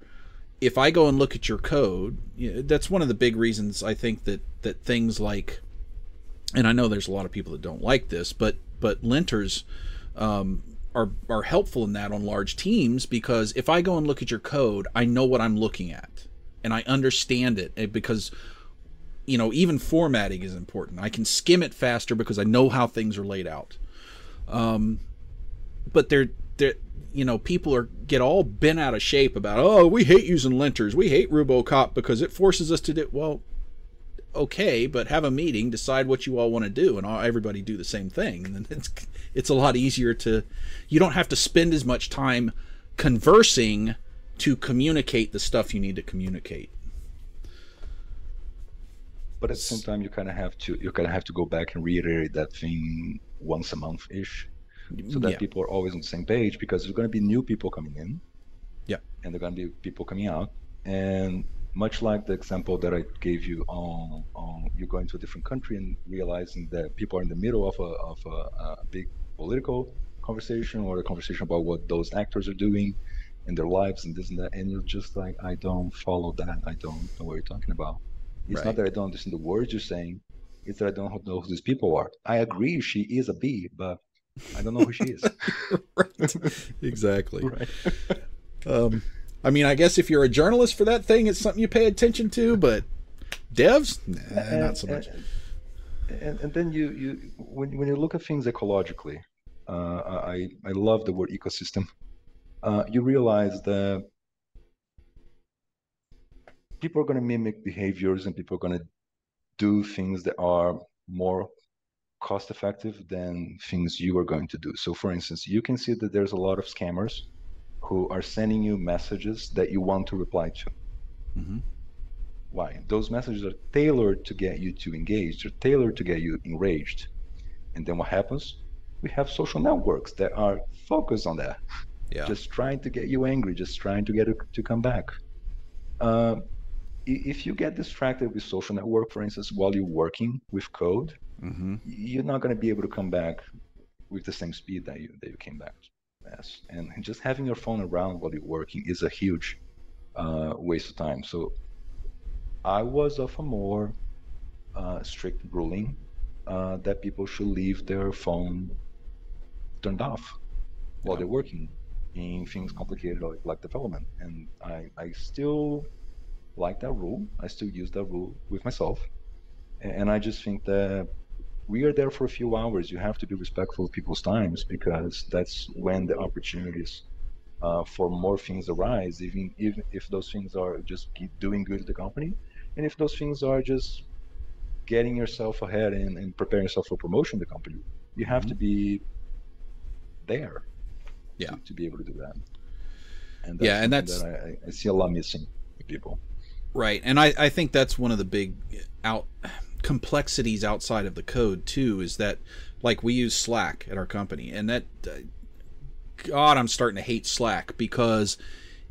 if I go and look at your code, you know, that's one of the big reasons I think that things like, and I know there's a lot of people that don't like this, but linters are helpful in that on large teams, because if I go and look at your code, I know what I'm looking at and I understand it, because, you know, even formatting is important. I can skim it faster because I know how things are laid out. But they're you know, people get all bent out of shape about, oh, we hate using linters, we hate RuboCop because it forces us to do, well, okay, but have a meeting, decide what you all want to do, and everybody do the same thing, and then it's a lot easier to, you don't have to spend as much time conversing to communicate the stuff you need to communicate. But at the same time, you kind of have to go back and reiterate that thing once a month ish. So that people are always on the same page, because there's going to be new people coming in, and there're going to be people coming out. And much like the example that I gave you on, you going to a different country and realizing that people are in the middle of a big political conversation, or a conversation about what those actors are doing and their lives and this and that, and you're just like, I don't follow that. I don't know what you're talking about. It's not that I don't understand the words you're saying. It's that I don't know who these people are. I agree she is a bee, but I don't know who she is. Right. Exactly. Right. I mean, I guess if you're a journalist for that thing, it's something you pay attention to, but devs, nah, not so much. And then you when you look at things ecologically, I love the word ecosystem. You realize that people are going to mimic behaviors, and people are going to do things that are more cost effective than things you are going to do. So for instance, you can see that there's a lot of scammers who are sending you messages that you want to reply to. Mm-hmm. Why? Those messages are tailored to get you to engage, they're tailored to get you enraged. And then what happens? We have social networks that are focused on that. Yeah. Just trying to get you angry, just trying to get it to come back. If you get distracted with social network, for instance, while you're working with code, mm-hmm. you're not going to be able to come back with the same speed that you came back as. And just having your phone around while you're working is a huge waste of time. So I was of a more strict ruling that people should leave their phone turned off while they're working in things complicated like development. And I still like that rule. I still use that rule with myself. And I just think that we are there for a few hours. You have to be respectful of people's times, because that's when the opportunities for more things arise, even if those things are just keep doing good to the company, and if those things are just getting yourself ahead and preparing yourself for promotion in the company. You have to be there to be able to do that. And that's that I see a lot missing with people. Right, and I think that's one of the big complexities outside of the code too, is that, like, we use Slack at our company, and that God, I'm starting to hate Slack, because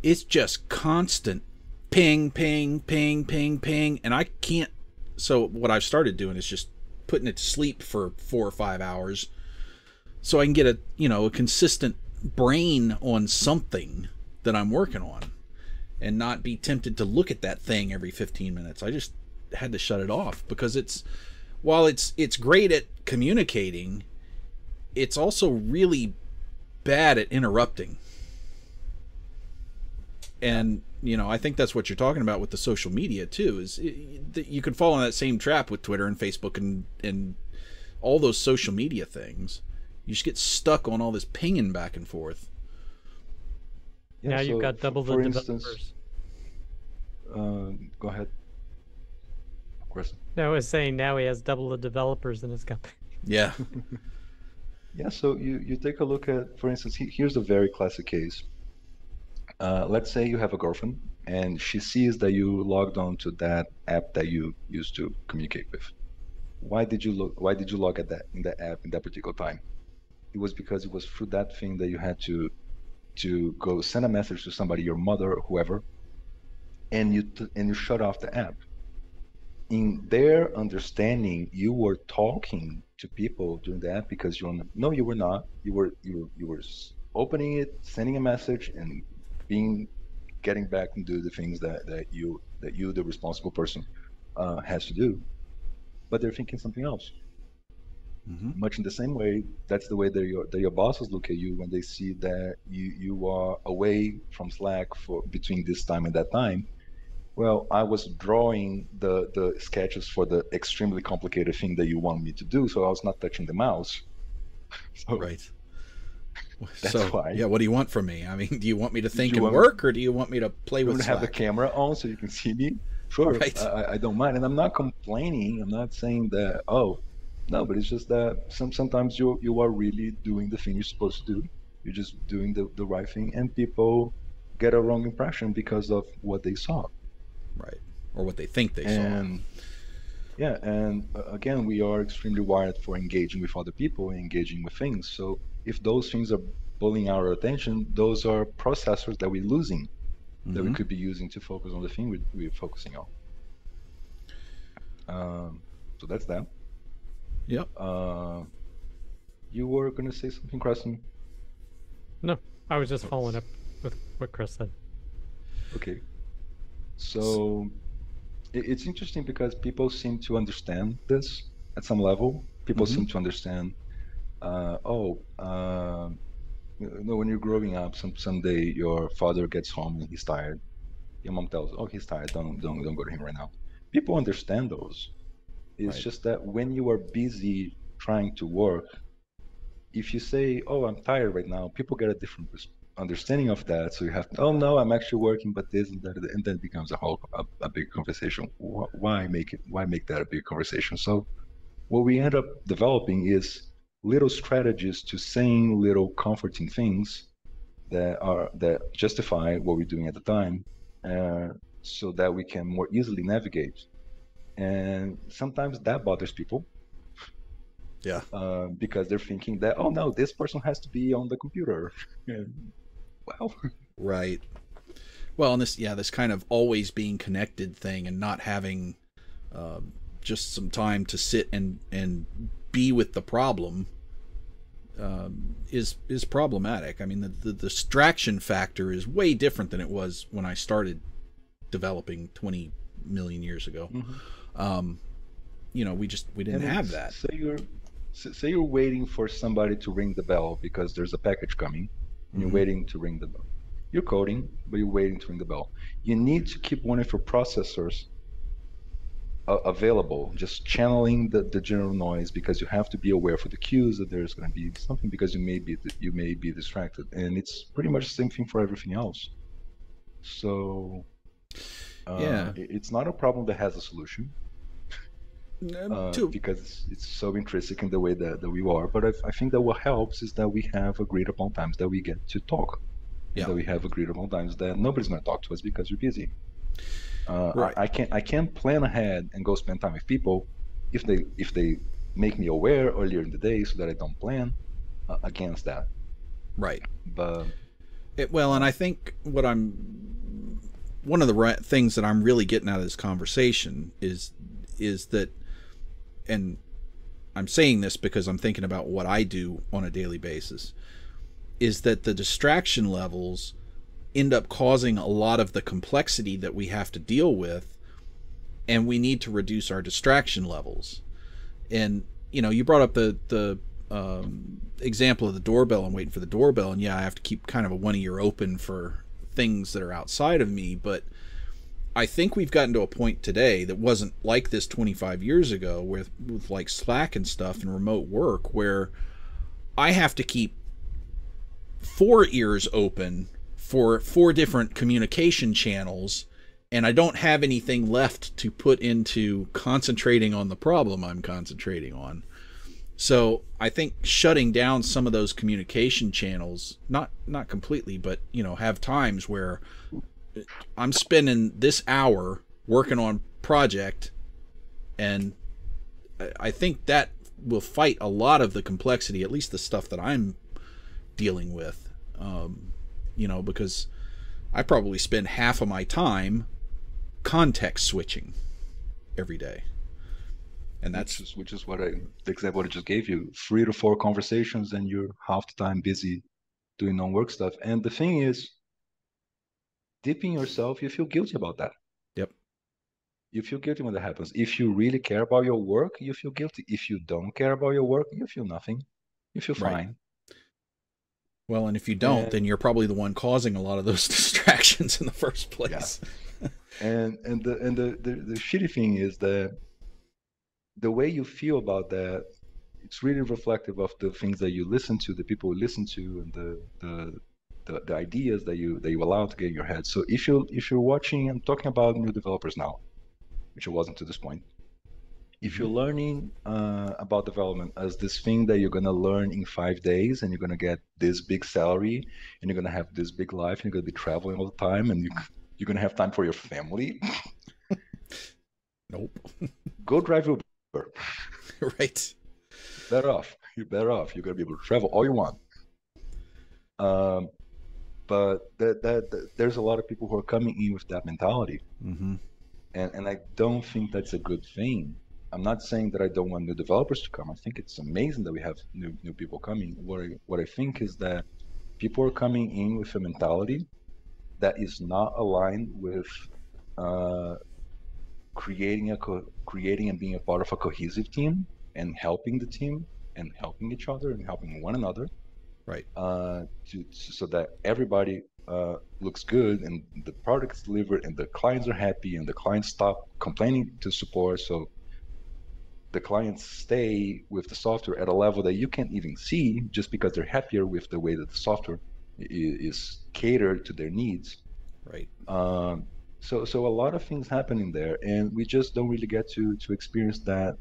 it's just constant ping ping ping ping ping, and I can't. So what I've started doing is just putting it to sleep for 4 or 5 hours so I can get a, you know, a consistent brain on something that I'm working on and not be tempted to look at that thing every 15 minutes. I just had to shut it off, because it's, while it's great at communicating, it's also really bad at interrupting. And, you know, I think that's what you're talking about with the social media too, is you can fall in that same trap with Twitter and Facebook and all those social media things. You just get stuck on all this pinging back and forth. Yeah, now so you've got double the developers. Go ahead. Of course. No, I was saying now he has double the developers in his company. Yeah. Yeah, so you take a look at, for instance, here's a very classic case. Let's say you have a girlfriend, and she sees that you logged on to that app that you used to communicate with. Why did you look at that in the app in that particular time? It was because it was through that thing that you had to go send a message to somebody, your mother or whoever, and you shut off the app. In their understanding, you were talking to people during the app because you're no, you were not. You were opening it, sending a message, and getting back and do the things that you, the responsible person, has to do. But they're thinking something else. Mm-hmm. Much in the same way, that's the way that your bosses look at you when they see that you are away from Slack for between this time and that time. Well, I was drawing the sketches for the extremely complicated thing that you want me to do, so I was not touching the mouse. So, right. That's so, why. Yeah, what do you want from me? I mean, do you want me to think and work, or do you want me to play with Slack? I'm going to have the camera on so you can see me. Sure, right. I don't mind. And I'm not complaining. I'm not saying that, oh, no, but it's just that sometimes you are really doing the thing you're supposed to do. You're just doing the right thing, and people get a wrong impression because of what they saw. Right, or what they think they saw. Yeah, and again, we are extremely wired for engaging with other people and engaging with things. So if those things are pulling our attention, those are processors that we're losing, mm-hmm. that we could be using to focus on the thing we're focusing on. So that's that. Yep. You were going to say something, Preston? No, I was just following up with what Chris said. Okay. So it's interesting because people seem to understand this at some level. People mm-hmm. seem to understand, you know, when you're growing up, someday your father gets home and he's tired. Your mom tells, oh, he's tired. Don't go to him right now. People understand those. It's right. Just that when you are busy trying to work, if you say, oh, I'm tired right now, people get a different understanding of that. So you have to, oh, no, I'm actually working, but this and that, and then it becomes a whole a big conversation. Why make that a big conversation? So what we end up developing is little strategies to saying little comforting things that justify what we're doing at the time, so that we can more easily navigate. And sometimes that bothers people. Yeah. Because they're thinking that, oh no, this person has to be on the computer. Well. Right. Well, and this kind of always being connected thing and not having just some time to sit and be with the problem is problematic. I mean, the distraction factor is way different than it was when I started developing 20 million years ago. Mm-hmm. You know, we didn't have that. So you're waiting for somebody to ring the bell because there's a package coming, and you're mm-hmm. waiting to ring the bell. You're coding, but you're waiting to ring the bell. You need to keep one of your processors available, just channeling the general noise, because you have to be aware for the cues that there's going to be something, because you may be distracted, and it's pretty much the same thing for everything else. So yeah, it's not a problem that has a solution. Because it's so intrinsic in the way that we are. But I think that what helps is that we have agreed upon times that we get to talk. Yeah. That we have agreed upon times that nobody's going to talk to us because we're busy. Right. I can't plan ahead and go spend time with people if they make me aware earlier in the day so that I don't plan against that. Right. But well, and I think one of the things that I'm really getting out of this conversation is that. And I'm saying this because I'm thinking about what I do on a daily basis, is that the distraction levels end up causing a lot of the complexity that we have to deal with, and we need to reduce our distraction levels. And, you know, you brought up the example of the doorbell and waiting for the doorbell, and yeah, I have to keep kind of a one ear open for things that are outside of me, but I think we've gotten to a point today that wasn't like this 25 years ago with like Slack and stuff and remote work, where I have to keep 4 ears open for 4 different communication channels, and I don't have anything left to put into concentrating on the problem I'm concentrating on. So I think shutting down some of those communication channels, not completely, but, you know, have times where I'm spending this hour working on project, and I think that will fight a lot of the complexity, at least the stuff that I'm dealing with, you know, because I probably spend half of my time context switching every day. And that's which is what the example I just gave you, 3 to 4 conversations and you're half the time busy doing non-work stuff. And the thing is, dipping yourself, you feel guilty about that. Yep. You feel guilty when that happens. If you really care about your work, you feel guilty. If you don't care about your work, you feel nothing. You feel fine. Right. Well, and if you don't, then you're probably the one causing a lot of those distractions in the first place. Yeah. and the shitty thing is that the way you feel about that, it's really reflective of the things that you listen to, the people you listen to, and the ideas that you allow to get in your head. So if you're watching, I'm talking about new developers now, which I wasn't to this point. If you're learning about development as this thing that you're gonna learn in 5 days, and you're gonna get this big salary, and you're gonna have this big life, and you're gonna be traveling all the time, and you're gonna have time for your family. Nope. Go drive your Uber. Right. Better off. You're better off. You're gonna be able to travel all you want. But there's a lot of people who are coming in with that mentality, and I don't think that's a good thing. I'm not saying that I don't want new developers to come. I think it's amazing that we have new people coming. What I think is that people are coming in with a mentality that is not aligned with creating and being a part of a cohesive team and helping the team and helping each other and helping one another. Right. So that everybody looks good and the product is delivered and the clients are happy and the clients stop complaining to support. So the clients stay with the software at a level that you can't even see just because they're happier with the way that the software is catered to their needs. Right. So a lot of things happen in there, and we just don't really get to experience that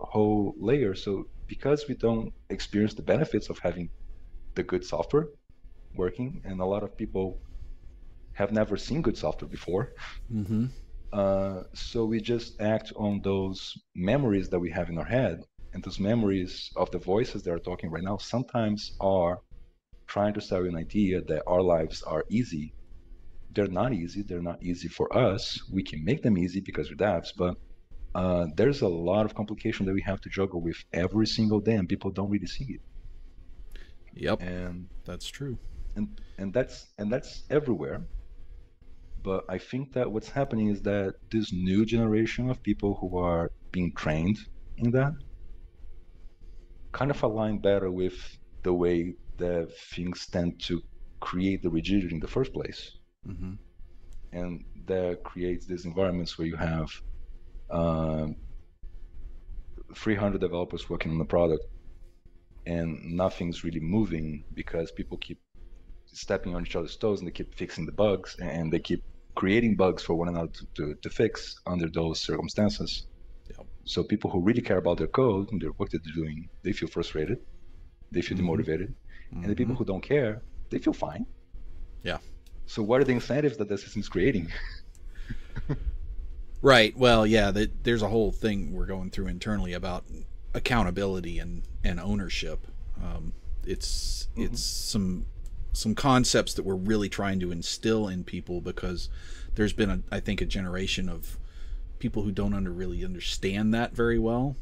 whole layer. So because we don't experience the benefits of having the good software working, and a lot of people have never seen good software before. Mm-hmm. So we just act on those memories that we have in our head, and those memories of the voices that are talking right now sometimes are trying to sell you an idea that our lives are easy. They're not easy. They're not easy for us. We can make them easy because we're devs, but there's a lot of complication that we have to juggle with every single day, and people don't really see it. Yep, and that's true. And that's everywhere. But I think that what's happening is that this new generation of people who are being trained in that kind of align better with the way that things tend to create the rigidity in the first place. Mm-hmm. And that creates these environments where you have 300 developers working on the product and nothing's really moving because people keep stepping on each other's toes, and they keep fixing the bugs, and they keep creating bugs for one another to fix under those circumstances. Yeah. So people who really care about their code and their work that they're doing, they feel frustrated, they feel demotivated, and the people who don't care, they feel fine. Yeah. So what are the incentives that the system's creating? Right. Well, yeah, there's a whole thing we're going through internally about accountability and ownership. It's some concepts that we're really trying to instill in people, because there's been I think a generation of people who don't really understand that very well,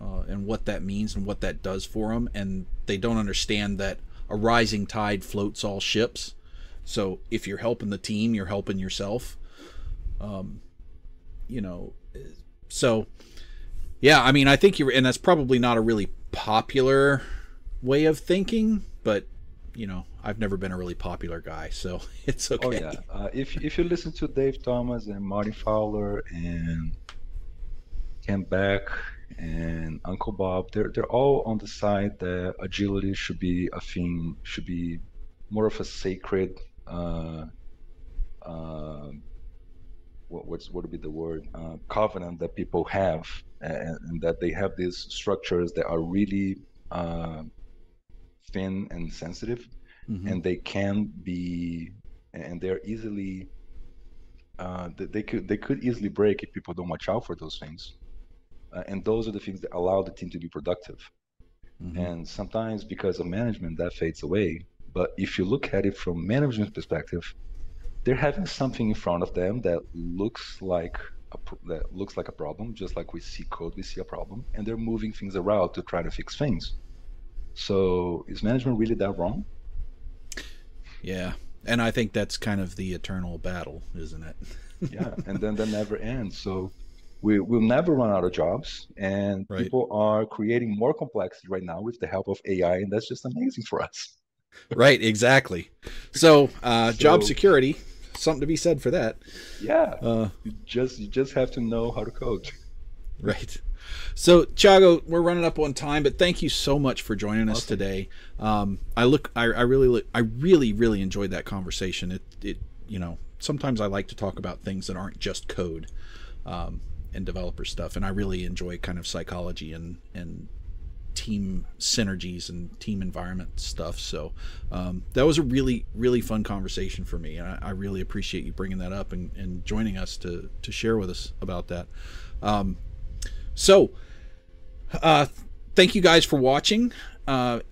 and what that means and what that does for them. And they don't understand that a rising tide floats all ships. So if you're helping the team, you're helping yourself. You know, so yeah, I mean, I think and that's probably not a really popular way of thinking, but you know, I've never been a really popular guy, so it's okay. Oh yeah, if you listen to Dave Thomas and Marty Fowler and Ken Beck and Uncle Bob, they're all on the side that agility should be a thing, should be more of a sacred. What would be the word? Covenant that people have, and that they have these structures that are really. Thin and sensitive, and they can be, and they're easily, they could easily break if people don't watch out for those things. And those are the things that allow the team to be productive. Mm-hmm. And sometimes because of management, that fades away. But if you look at it from management perspective, they're having something in front of them that looks like a problem, just like we see code, we see a problem, and they're moving things around to try to fix things. So is management really that wrong? Yeah, and I think that's kind of the eternal battle, isn't it? Yeah, and then that never ends. So we'll never run out of jobs, and right. People are creating more complexity right now with the help of AI, and that's just amazing for us. Right, exactly. So, job security, something to be said for that. Yeah, you just have to know how to code. Right. So, Thiago, we're running up on time, but thank you so much for joining us today. I really enjoyed that conversation. It you know, sometimes I like to talk about things that aren't just code and developer stuff, and I really enjoy kind of psychology and team synergies and team environment stuff. So that was a really, really fun conversation for me. And I really appreciate you bringing that up and joining us to share with us about that. So thank you guys for watching.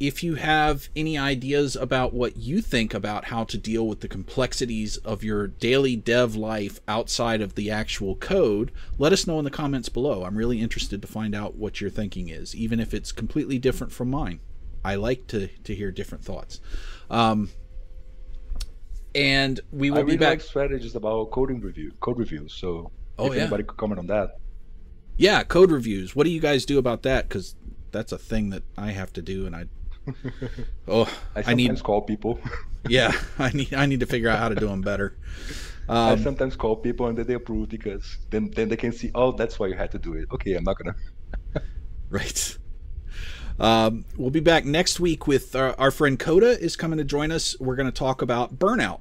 If you have any ideas about what you think about how to deal with the complexities of your daily dev life outside of the actual code, let us know in the comments below. I'm really interested to find out what your thinking is, even if it's completely different from mine. I like to hear different thoughts. And we will be back. I really like strategies about code reviews. So if anybody could comment on that. Yeah, code reviews. What do you guys do about that? Because that's a thing that I have to do, and I sometimes call people. Yeah, I need to figure out how to do them better. I sometimes call people, and then they approve, because then they can see, oh, that's why you had to do it. Okay, I'm not gonna. Right. We'll be back next week with our friend Coda is coming to join us. We're going to talk about burnout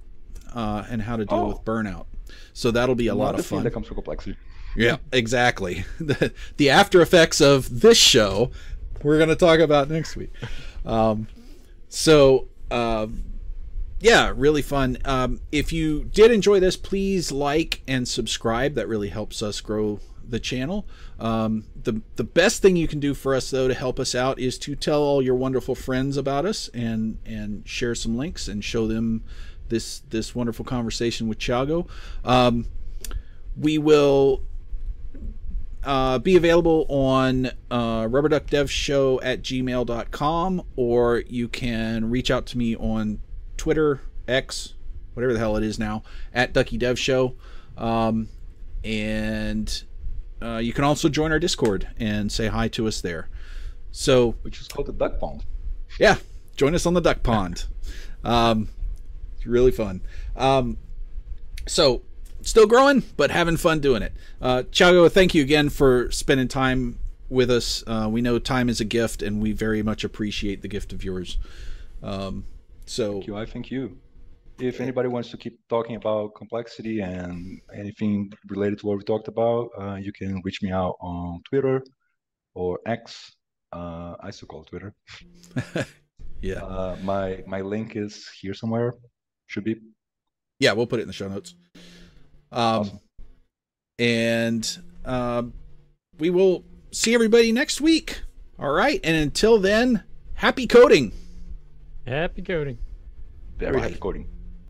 and how to deal with burnout. So that'll be a lot of fun. That comes from complexity. Yeah, exactly. The after effects of this show. We're going to talk about next week. Yeah, really fun. If you did enjoy this, please like and subscribe. That really helps us grow the channel. The best thing you can do for us, though, to help us out is to tell all your wonderful friends about us and share some links and show them this wonderful conversation with Thiago. We will... be available on rubberduckdevshow@gmail.com, or you can reach out to me on Twitter, X, whatever the hell it is now, @DuckyDevShow. And you can also join our Discord and say hi to us there. So, which is called the Duck Pond. Yeah, join us on the Duck Pond. It's really fun. So, still growing, but having fun doing it. Thiago, thank you again for spending time with us. We know time is a gift, and we very much appreciate the gift of yours. Thank you. I thank you. If anybody wants to keep talking about complexity and anything related to what we talked about, you can reach me out on Twitter or X. I still call it Twitter. Yeah. My link is here somewhere. Should be. Yeah, we'll put it in the show notes. Awesome. And we will see everybody next week. All right. And until then, happy coding. Happy coding. Very happy coding.